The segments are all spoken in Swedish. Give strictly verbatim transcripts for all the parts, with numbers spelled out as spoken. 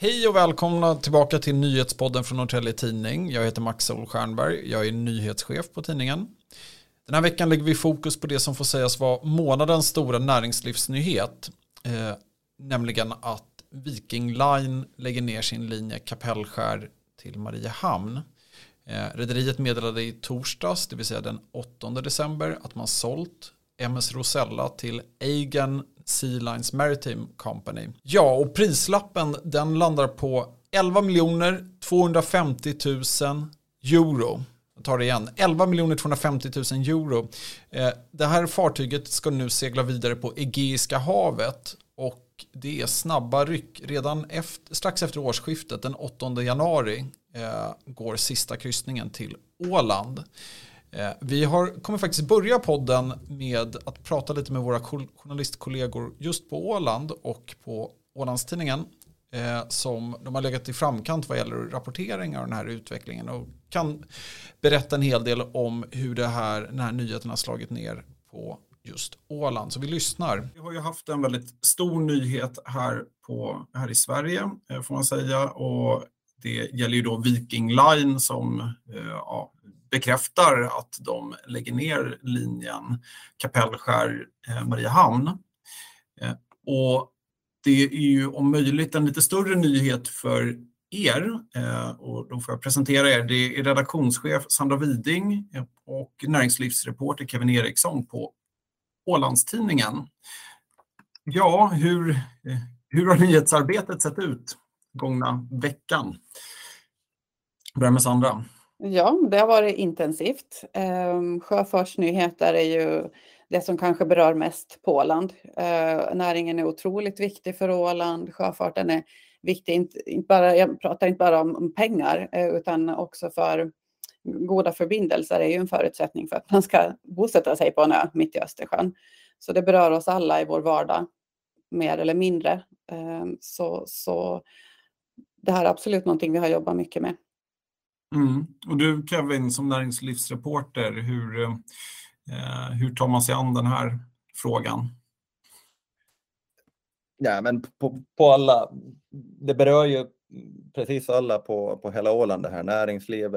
Hej och välkomna tillbaka till nyhetspodden från Norrtelje Tidning. Jag heter Max Olskernberg, jag är nyhetschef på tidningen. Den här veckan lägger vi fokus på det som får sägas vara månadens stora näringslivsnyhet. Eh, nämligen att Viking Line lägger ner sin linje Kapellskär till Mariehamn. Eh, rederiet meddelade i torsdags, det vill säga den åttonde december, att man sålt M S Rosella till Eigen Sea Lines Maritime Company. Ja, och prislappen den landar på elva miljoner tvåhundrafemtio tusen euro. Jag tar det igen. elva miljoner tvåhundrafemtio tusen euro. Det här fartyget ska nu segla vidare på Egeiska havet och det är snabba ryck. Redan efter, strax efter årsskiftet, den åttonde januari, går sista kryssningen till Åland. Vi har, kommer faktiskt börja podden med att prata lite med våra journalistkollegor just på Åland och på Ålandstidningen, eh, som de har legat i framkant vad gäller rapporteringar och den här utvecklingen och kan berätta en hel del om hur det här, den här nyheten har slagit ner på just Åland. Så vi lyssnar. Vi har ju haft en väldigt stor nyhet här, på, här i Sverige, får man säga, och det gäller ju då Viking Line som eh, ja, bekräftar att de lägger ner linjen Kapellskär-Mariehamn. Eh, och det är ju om möjligt en lite större nyhet för er. Eh, och då får jag presentera er. Det är redaktionschef Sandra Widing och näringslivsreporter Kevin Eriksson på Ålandstidningen. Ja, hur, hur har nyhetsarbetet sett ut gångna veckan? Jag börjar med Sandra. Ja, det har varit intensivt. Sjöfartsnyheter är ju det som kanske berör mest på Åland. Näringen är otroligt viktig för Åland. Sjöfarten är viktig, inte bara, jag pratar inte bara om pengar utan också för goda förbindelser. Det är ju en förutsättning för att man ska bosätta sig på en ö mitt i Östersjön. Så det berör oss alla i vår vardag, mer eller mindre. Så, så det här är absolut någonting vi har jobbat mycket med. Mm. Och du Kevin, som näringslivsreporter, hur, eh, hur tar man sig an den här frågan? Ja, men på, på alla, det berör ju precis alla på, på hela Åland det här. Näringsliv,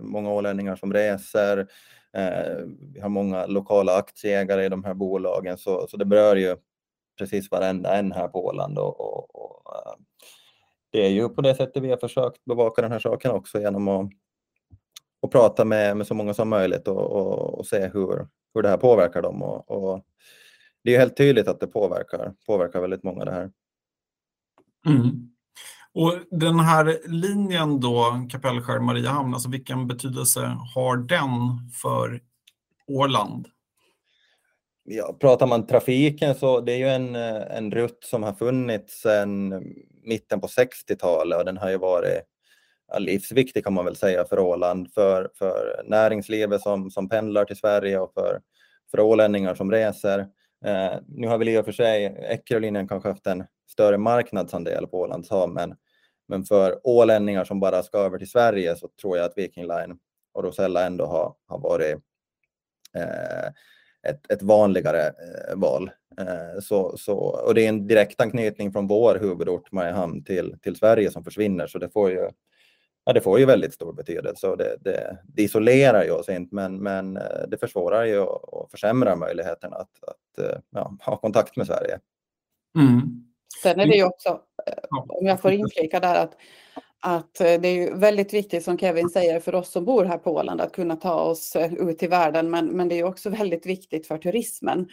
många ålänningar som reser, eh, vi har många lokala aktieägare i de här bolagen, så, så det berör ju precis varenda en här på Åland och, och, och det är ju på det sättet vi har försökt bevaka den här saken också, genom att, att prata med, med så många som möjligt och, och, och se hur, hur det här påverkar dem. Och, och det är helt tydligt att det påverkar, påverkar väldigt många det här. Mm. Och den här linjen då, Kapellskär-Mariehamn, alltså vilken betydelse har den för Åland? Ja, pratar man trafiken så det är ju en, en rutt som har funnits sedan mitten på sextiotalet och den har ju varit livsviktig kan man väl säga för Åland, för, för näringslivet som, som pendlar till Sverige och för, för ålänningar som reser. Eh, nu har väl i och för sig Eckerölinjen kanske haft en större marknadsandel på Ålands hav, men, men för ålänningar som bara ska över till Sverige så tror jag att Viking Line och Rosella ändå har, har varit eh, Ett, ett vanligare eh, val. Eh, så, så, och det är en direktanknytning från vår huvudort Mariehamn till, till Sverige som försvinner. Så det får ju, ja, det får ju väldigt stor betydelse. Och det, det, det isolerar ju oss inte, men, men det försvårar ju och försämrar möjligheten att, att ja, ha kontakt med Sverige. Mm. Sen är det ju också, om jag får inflika där, att Att det är ju väldigt viktigt, som Kevin säger, för oss som bor här på Åland att kunna ta oss ut i världen. Men, men det är också väldigt viktigt för turismen.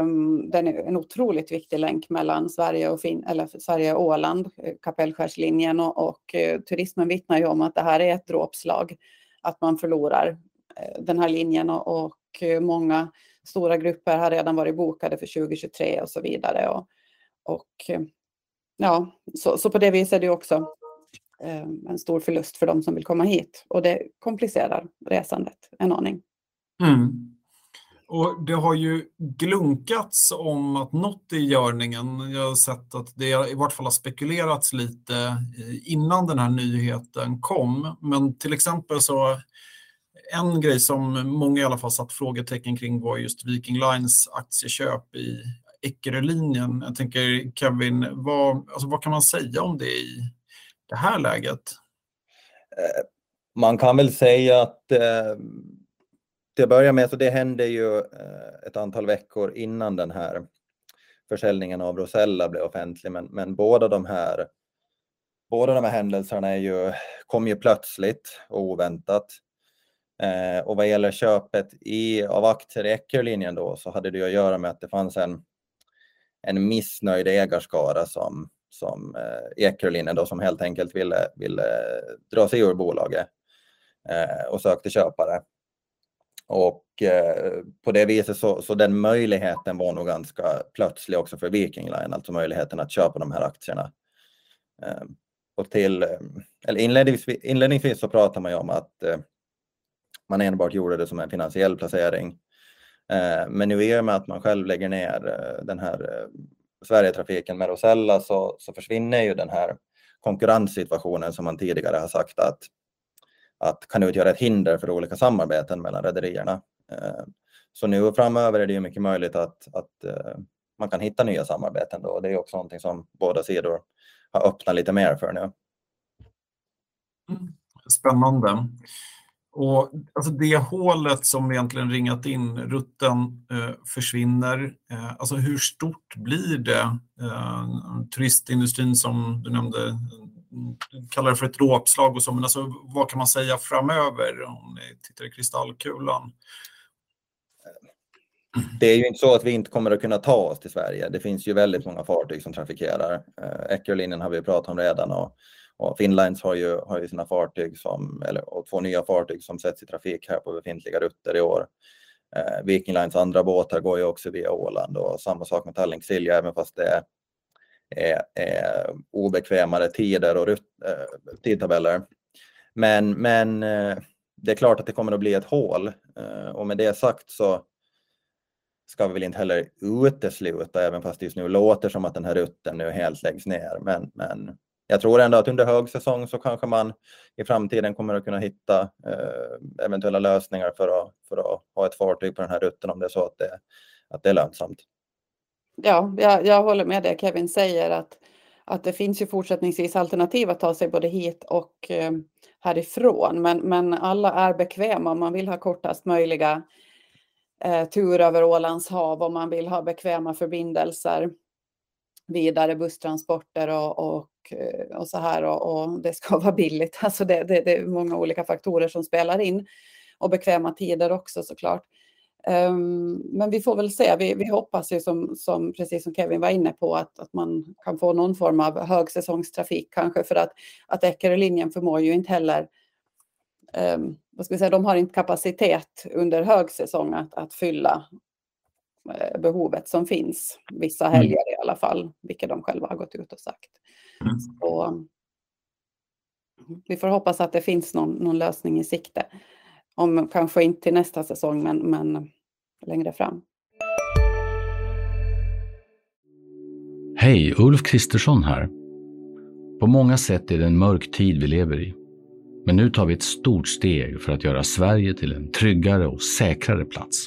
Um, den är en otroligt viktig länk mellan Sverige och, fin- eller Sverige och Åland, Kapellskärslinjen. Och, och uh, turismen vittnar ju om att det här är ett dråpslag. Att man förlorar uh, den här linjen. Och, och uh, många stora grupper har redan varit bokade för tjugo tjugotre och så vidare. Och, och uh, ja, så, så på det viset är det också en stor förlust för de som vill komma hit. Och det komplicerar resandet en aning. Mm. Och det har ju glunkats om att något i görningen. Jag har sett att det i vart fall har spekulerats lite innan den här nyheten kom. Men till exempel så en grej som många i alla fall satt frågetecken kring var just Viking Lines aktieköp i Eckerölinjen. Jag tänker, Kevin, vad, alltså, vad kan man säga om det i det här läget? Man kan väl säga att eh, till att börja med så det hände ju eh, ett antal veckor innan den här försäljningen av Rosella blev offentlig, men, men båda de här båda de här händelserna är ju, kom ju plötsligt och oväntat. Eh, och vad gäller köpet i, av aktier i Eckerölinjen då, så hade det ju att göra med att det fanns en, en missnöjd ägarskara som, som eh, Eckerölinjen då, som helt enkelt ville, ville dra sig ur bolaget eh, och sökte köpare. Och eh, på det viset så, så den möjligheten var nog ganska plötslig också för Viking Line, alltså möjligheten att köpa de här aktierna. Eh, och till, eller inledningsvis, inledningsvis så pratar man ju om att eh, man enbart gjorde det som en finansiell placering. Eh, men nu i och med att man själv lägger ner eh, den här eh, Sverigetrafiken med Rosella så, så försvinner ju den här konkurrenssituationen som man tidigare har sagt att, att kan utgöra ett hinder för olika samarbeten mellan rederierna. Eh, så nu och framöver är det ju mycket möjligt att, att eh, man kan hitta nya samarbeten då. Det är också någonting som båda sidor har öppnat lite mer för nu. Mm. Spännande. Och alltså det hålet som egentligen ringat in rutten eh, försvinner. Eh, alltså hur stort blir det? Eh, turistindustrin som du nämnde kallar det för ett dråpslag och så, men alltså vad kan man säga framöver om ni tittar i kristallkulan? Det är ju inte så att vi inte kommer att kunna ta oss till Sverige. Det finns ju väldigt många fartyg som trafikerar. Eh, Eckerölinjen har vi pratat om redan och Och Finnlines har ju, har ju sina fartyg som, eller, och två nya fartyg som sätts i trafik här på befintliga rutter i år. Eh, Viking Lines andra båtar går ju också via Åland och samma sak med Tallink Silja, även fast det är, är obekvämare tider och rut, eh, tidtabeller. Men, men eh, det är klart att det kommer att bli ett hål eh, och med det sagt så ska vi väl inte heller utesluta, även fast det just nu låter som att den här rutten nu helt läggs ner, men... men jag tror ändå att under högsäsong så kanske man i framtiden kommer att kunna hitta eh, eventuella lösningar för att, för att ha ett fartyg på den här rutten om det är så att det, att det är lönsamt. Ja, jag, jag håller med det Kevin säger att, att det finns ju fortsättningsvis alternativ att ta sig både hit och eh, härifrån. Men, men alla är bekväma om man vill ha kortast möjliga eh, tur över Ålands hav, om man vill ha bekväma förbindelser. Vidare busstransporter och, och, och så här och, och det ska vara billigt. Alltså det, det, det är många olika faktorer som spelar in och bekväma tider också såklart. Um, men vi får väl se, vi, vi hoppas ju som, som precis som Kevin var inne på att, att man kan få någon form av högsäsongstrafik kanske för att, att Eckerölinjen förmår ju inte heller, um, vad ska vi säga, de har inte kapacitet under högsäsong att, att fylla behovet som finns vissa helger mm. i alla fall, vilket de själva har gått ut och sagt. Mm. Så, vi får hoppas att det finns någon, någon lösning i sikte. Om kanske inte till nästa säsong men, men längre fram. Hej, Ulf Kristersson här. På många sätt är det en mörk tid vi lever i. Men nu tar vi ett stort steg för att göra Sverige till en tryggare och säkrare plats.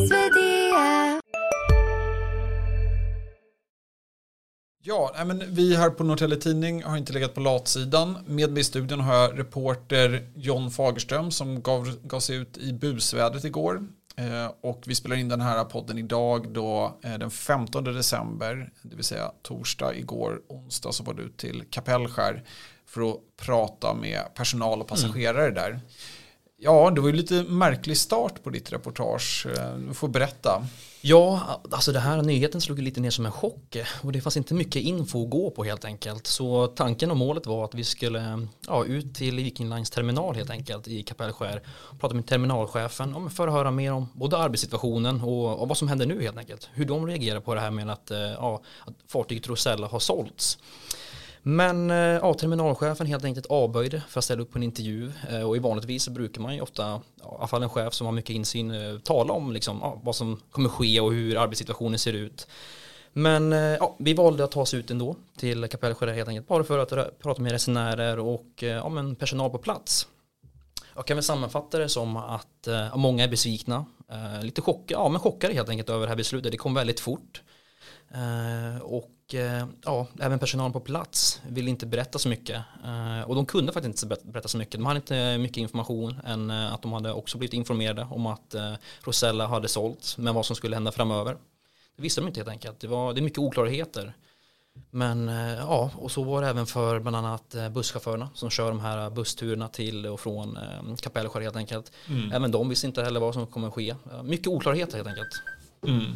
Ja, men vi här på Norrtelje Tidning har inte legat på latsidan. Med mig i studion har jag reporter John Fagerström som gav, gav sig ut i busvädret igår. Eh, och vi spelar in den här podden idag då eh, den femtonde december, det vill säga torsdag. Igår onsdag så var du till Kapellskär för att prata med personal och passagerare mm. där. Ja, det var ju lite märklig start på ditt reportage. Du får berätta. Ja, alltså den här nyheten slog lite ner som en chock och det fanns inte mycket info att gå på helt enkelt. Så tanken och målet var att vi skulle ja, ut till Viking Lines terminal helt enkelt i Kapellskär. Prata med terminalchefen om för att höra mer om både arbetssituationen och, och vad som händer nu helt enkelt. Hur de reagerar på det här med att, ja, att fartyget Rosella har sålts. Men ja, terminalchefen helt enkelt avböjde för att ställa upp på en intervju, och i vanligtvis så brukar man ju ofta, i alla fall en chef som har mycket insyn, tala om liksom, ja, vad som kommer ske och hur arbetssituationen ser ut. Men ja, vi valde att ta oss ut ändå till Kapellskär helt enkelt, bara för att prata med resenärer och ja, men personal på plats. Jag kan väl sammanfatta det som att ja, många är besvikna, eh, lite chock, ja, men chockade helt enkelt över det här beslutet. Det kom väldigt fort. Eh, och eh, ja, även personalen på plats ville inte berätta så mycket. Eh, och de kunde faktiskt inte berätta så mycket. De hade inte mycket information än att de hade också blivit informerade om att eh, Rosella hade sålt, men vad som skulle hända framöver. Det visste de inte helt enkelt. Det, var, det är mycket oklarheter. Men ja, och så var det även för bland annat busschaufförerna som kör de här bussturerna till och från Kapellskär helt enkelt. Mm. Även de visste inte heller vad som kommer att ske. Mycket oklarheter helt enkelt. Mm.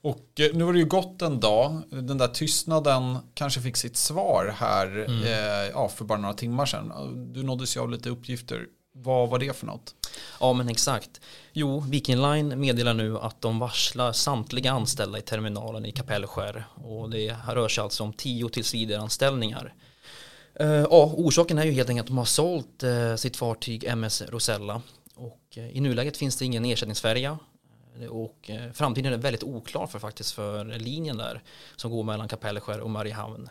Och nu har det ju gått en dag. Den där tystnaden kanske fick sitt svar här mm. eh, ja, för bara några timmar sedan. Du nåddes ju av lite uppgifter. Vad var det för något? Ja, men exakt. Jo, Viking Line meddelar nu att de varslar samtliga anställda i terminalen i Kapellskär. Och det här rör sig alltså om tio tillsvidareanställningar. Ja, orsaken är ju helt enkelt att de har sålt sitt fartyg M S Rosella. Och i nuläget finns det ingen ersättningsfärja. Och framtiden är väldigt oklar för faktiskt för linjen där som går mellan Kapellskär och Mariehamn.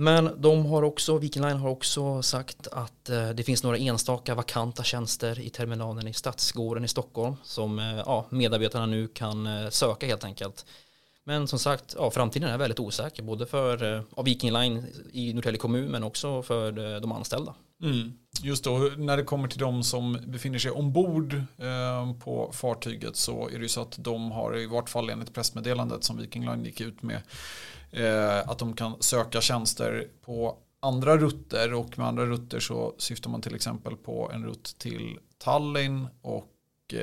Men de har också, Viking Line har också sagt att det finns några enstaka vakanta tjänster i terminalen i Stadsgården i Stockholm som ja, medarbetarna nu kan söka helt enkelt. Men som sagt, ja, framtiden är väldigt osäker både för ja, Viking Line i Norrtelje kommun men också för de anställda. Mm. Just då, när det kommer till de som befinner sig ombord eh, på fartyget så är det ju så att de har i vart fall enligt pressmeddelandet som Viking Line gick ut med eh, att de kan söka tjänster på andra rutter, och med andra rutter så syftar man till exempel på en rutt till Tallinn och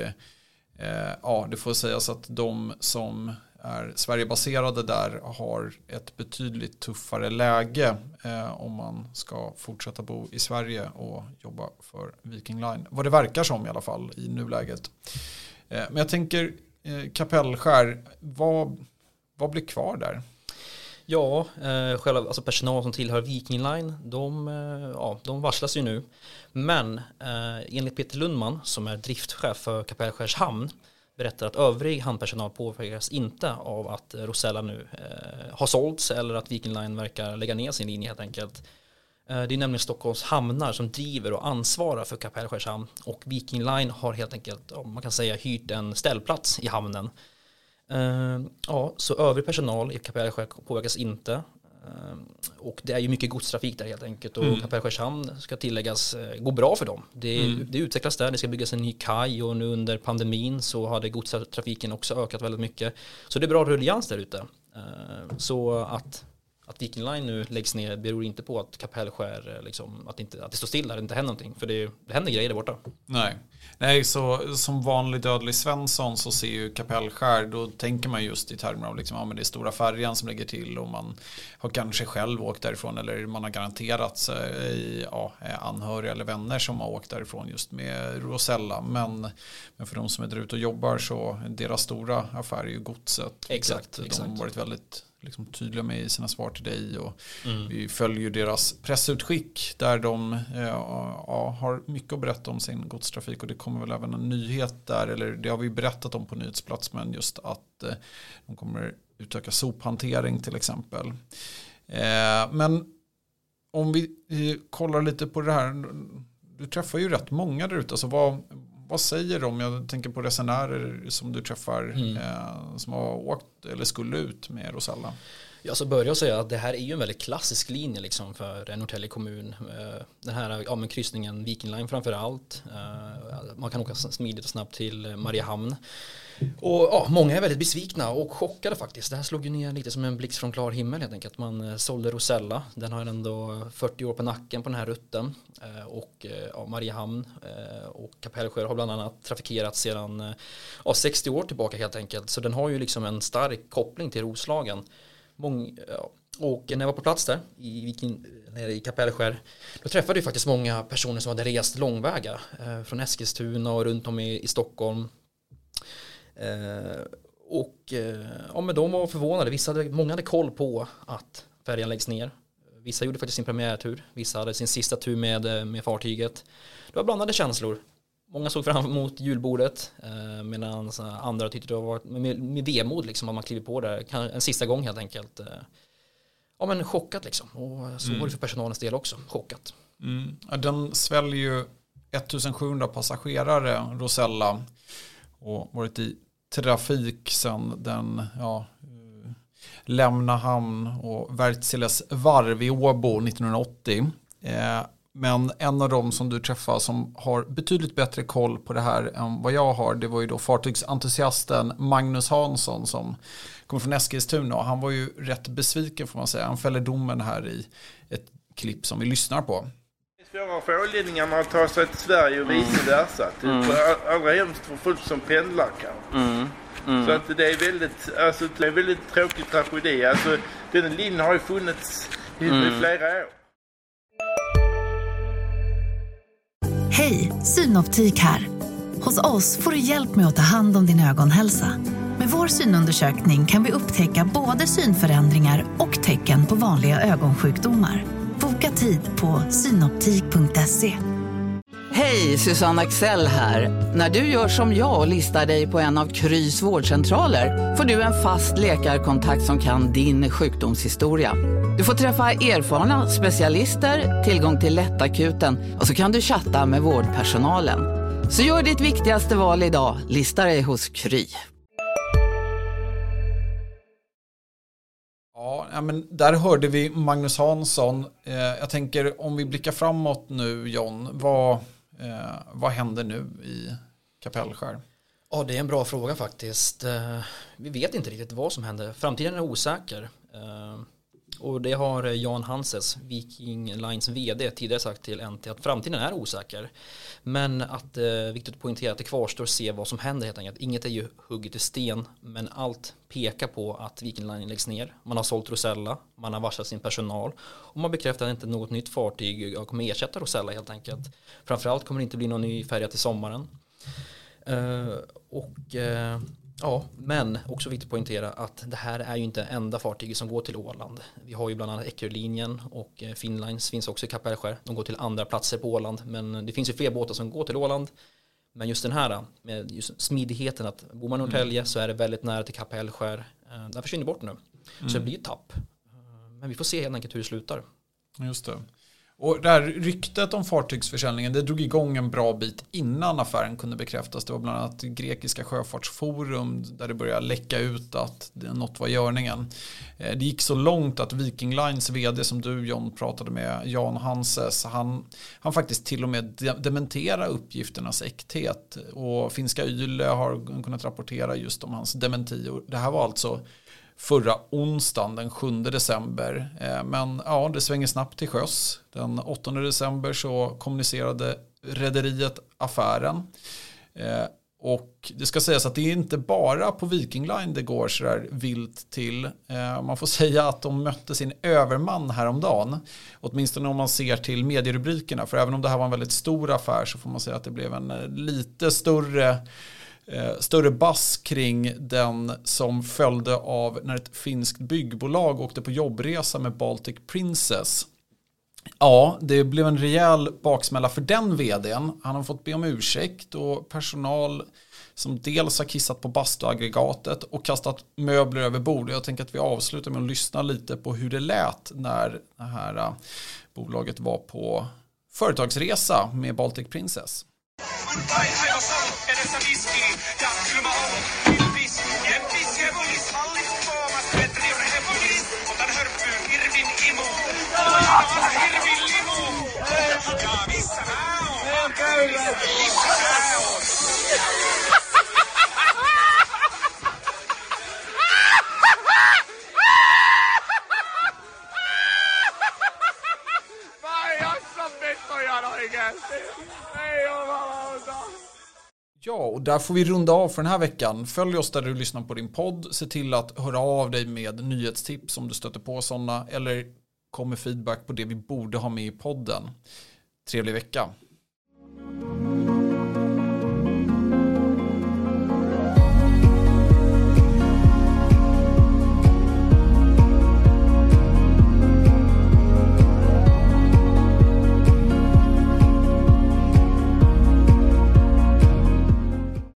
eh, ja, det får sägas att de som är Sverigebaserade där har ett betydligt tuffare läge eh, om man ska fortsätta bo i Sverige och jobba för Viking Line. Vad det verkar som i alla fall i nuläget. Eh, men jag tänker eh, Kapellskär, vad, vad blir kvar där? Ja, eh, själva, alltså personal som tillhör Viking Line, de, eh, ja, de varslas ju nu. Men eh, enligt Peter Lundman som är driftchef för Kapellskärs hamn berättar att övrig handpersonal påverkas inte av att Rosella nu eh, har sålts eller att Viking Line verkar lägga ner sin linje helt enkelt. Eh, det är nämligen Stockholms hamnar som driver och ansvarar för Kapellskärs hamn, och Viking Line har helt enkelt, man kan säga, hyrt en ställplats i hamnen. Eh, ja, så övrig personal i Kapellskär påverkas inte eh, och det är ju mycket godstrafik där helt enkelt, och mm. Kapellskärs hamn ska tilläggas eh, gå bra för dem. Det, mm. det utvecklas där, det ska byggas en ny kaj, och nu under pandemin så hade godstrafiken också ökat väldigt mycket, så det är bra ruljans där ute. Eh, så att, att Viking Line nu läggs ner beror inte på att Kapellskär liksom, att, inte, att det står stilla, det inte händer någonting, för det, det händer grejer där borta. Nej. Nej, så som vanlig dödlig Svensson så ser ju Kapellskär, då tänker man just i termer av liksom, ja, men det är stora färjan som lägger till och man har kanske själv åkt därifrån, eller man har garanterat i, ja, anhöriga eller vänner som har åkt därifrån just med Rosella, men, men för de som är där ute och jobbar så deras stora affär är ju godset. Exakt. De exakt. har varit väldigt liksom tydliga med i sina svar till dig, och mm. vi följer deras pressutskick där de ja, har mycket att berätta om sin godstrafik, och det kommer väl även en nyhet där, eller det har vi berättat om på nyhetsplats, men just att eh, de kommer utöka sophantering till exempel. Eh, men om vi eh, kollar lite på det här, du träffar ju rätt många där ute, alltså vad Vad säger de? Jag tänker på resenärer som du träffar mm. eh, som har åkt eller skulle ut med Rosella. Ja, så börjar jag säga att det här är ju en väldigt klassisk linje liksom för Norrtelje kommun. Den här ja, men kryssningen Viking Line framför allt. Man kan åka smidigt och snabbt till Mariehamn. Och ja, många är väldigt besvikna och chockade faktiskt. Det här slog ju ner lite som en blixt från klar himmel helt enkelt. Man sålde Rosella. Den har ändå fyrtio år på nacken på den här rutten. Och ja, Mariehamn och Kapellskär har bland annat trafikerat sedan ja, sextio år tillbaka helt enkelt. Så den har ju liksom en stark koppling till Roslagen. Mång, och när jag var på plats där i Viking, nere i Kapellskär, då träffade jag faktiskt många personer som hade rest långväga eh, från Eskilstuna och runt om i, i Stockholm eh, och eh, ja, men de var förvånade, vissa hade, många hade koll på att färjan läggs ner Vissa gjorde faktiskt sin premiärtur, vissa hade sin sista tur med, med fartyget. Det var blandade känslor. Många såg fram emot julbordet, eh, medan andra tyckte det var med, med vemod liksom, att man klivit på det en sista gång helt enkelt. Ja, men chockat liksom. Och så mm. var det för personalens del också, chockat. Mm. Ja, den sväljer ju sjuttonhundra passagerare, Rosella, och varit i trafik sedan den ja, lämna hamn och Wärtsiläs varv i Åbo nittonhundraåttio. Eh, men en av dem som du träffar som har betydligt bättre koll på det här än vad jag har, det var ju då fartygsentusiasten Magnus Hansson som kom från Eskilstuna. Han var ju rätt besviken får man säga. Han fäller domen här i ett klipp som vi lyssnar på. Svåra för ålänningarna att ta sig till Sverige och vice versa. Mm. Typ. Allra hemskt för folk som pendlar kanske. Mm. Mm. Så att det är väldigt, alltså det är väldigt tråkig tragedi. Alltså den linjen har ju funnits i mm. flera år. Hej, Synoptik här. Hos oss får du hjälp med att ta hand om din ögonhälsa. Med vår synundersökning kan vi upptäcka både synförändringar och tecken på vanliga ögonsjukdomar. Boka tid på synoptik punkt se. Hej, Susanne Axel här. När du gör som jag och listar dig på en av Krys vårdcentraler får du en fast läkarkontakt som kan din sjukdomshistoria. Du får träffa erfarna specialister, tillgång till lättakuten och så kan du chatta med vårdpersonalen. Så gör ditt viktigaste val idag, lista dig hos Kry. Ja, men där hörde vi Magnus Hansson. Eh, jag tänker om vi blickar framåt nu, John, vad... Eh, vad händer nu i Kapellskär? Ja, det är en bra fråga faktiskt. Eh, vi vet inte riktigt vad som händer. Framtiden är osäker. Eh, och det har Jan Hanses, Viking Lines vd, tidigare sagt till N T att framtiden är osäker. Men att eh, viktigt att poängtera att det kvarstår att se vad som händer helt enkelt. Inget är ju hugget i sten, men allt pekar på att Viking Line läggs ner. Man har sålt Rosella, man har varslat sin personal och man bekräftar att inte något nytt fartyg kommer ersätta Rosella helt enkelt. Framförallt kommer det inte bli någon ny färja till sommaren. Uh, och... Uh, Ja, men också viktigt att poängtera att det här är ju inte enda fartyget som går till Åland. Vi har ju bland annat Eckerölinjen och Finnlines finns också i Kapellskär. De går till andra platser på Åland, men det finns ju fler båtar som går till Åland. Men just den här, med just smidigheten att bor man i Norrtelje så är det väldigt nära till Kapellskär. Den försvinner bort nu, mm. så det blir ett tapp. Men vi får se helt enkelt hur det slutar. Just det. Och det här ryktet om fartygsförsäljningen, det drog igång en bra bit innan affären kunde bekräftas. Det var bland annat grekiska sjöfartsforum där det började läcka ut att något var görningen. Det gick så långt att Viking Lines vd som du, John, pratade med, Jan Hanses, han, han faktiskt till och med dementerade uppgifternas äkthet. Och finska Yle har kunnat rapportera just om hans dementior. Det här var alltså förra onsdagen den sjunde december. Men ja, det svänger snabbt till sjöss. Den åttonde december så kommunicerade rederiet affären. Och det ska sägas att det är inte bara på Viking Line det går så där vilt till. Man får säga att de mötte sin överman häromdagen. Åtminstone om man ser till medierubrikerna. För även om det här var en väldigt stor affär så får man säga att det blev en lite större... större bass kring den som följde av när ett finskt byggbolag åkte på jobbresa med Baltic Princess. Ja, det blev en rejäl baksmälla för den vdn. Han har fått be om ursäkt och personal som dels har kissat på bastuaggregatet och kastat möbler över bord. Jag tänker att vi avslutar med att lyssna lite på hur det lät när det här bolaget var på företagsresa med Baltic Princess. Ja, och där får vi runda av för den här veckan. Följ oss där du lyssnar på din podd. Se till att höra av dig med nyhetstips om du stöter på sådana. Eller kom med feedback på det vi borde ha med i podden. Trevlig vecka!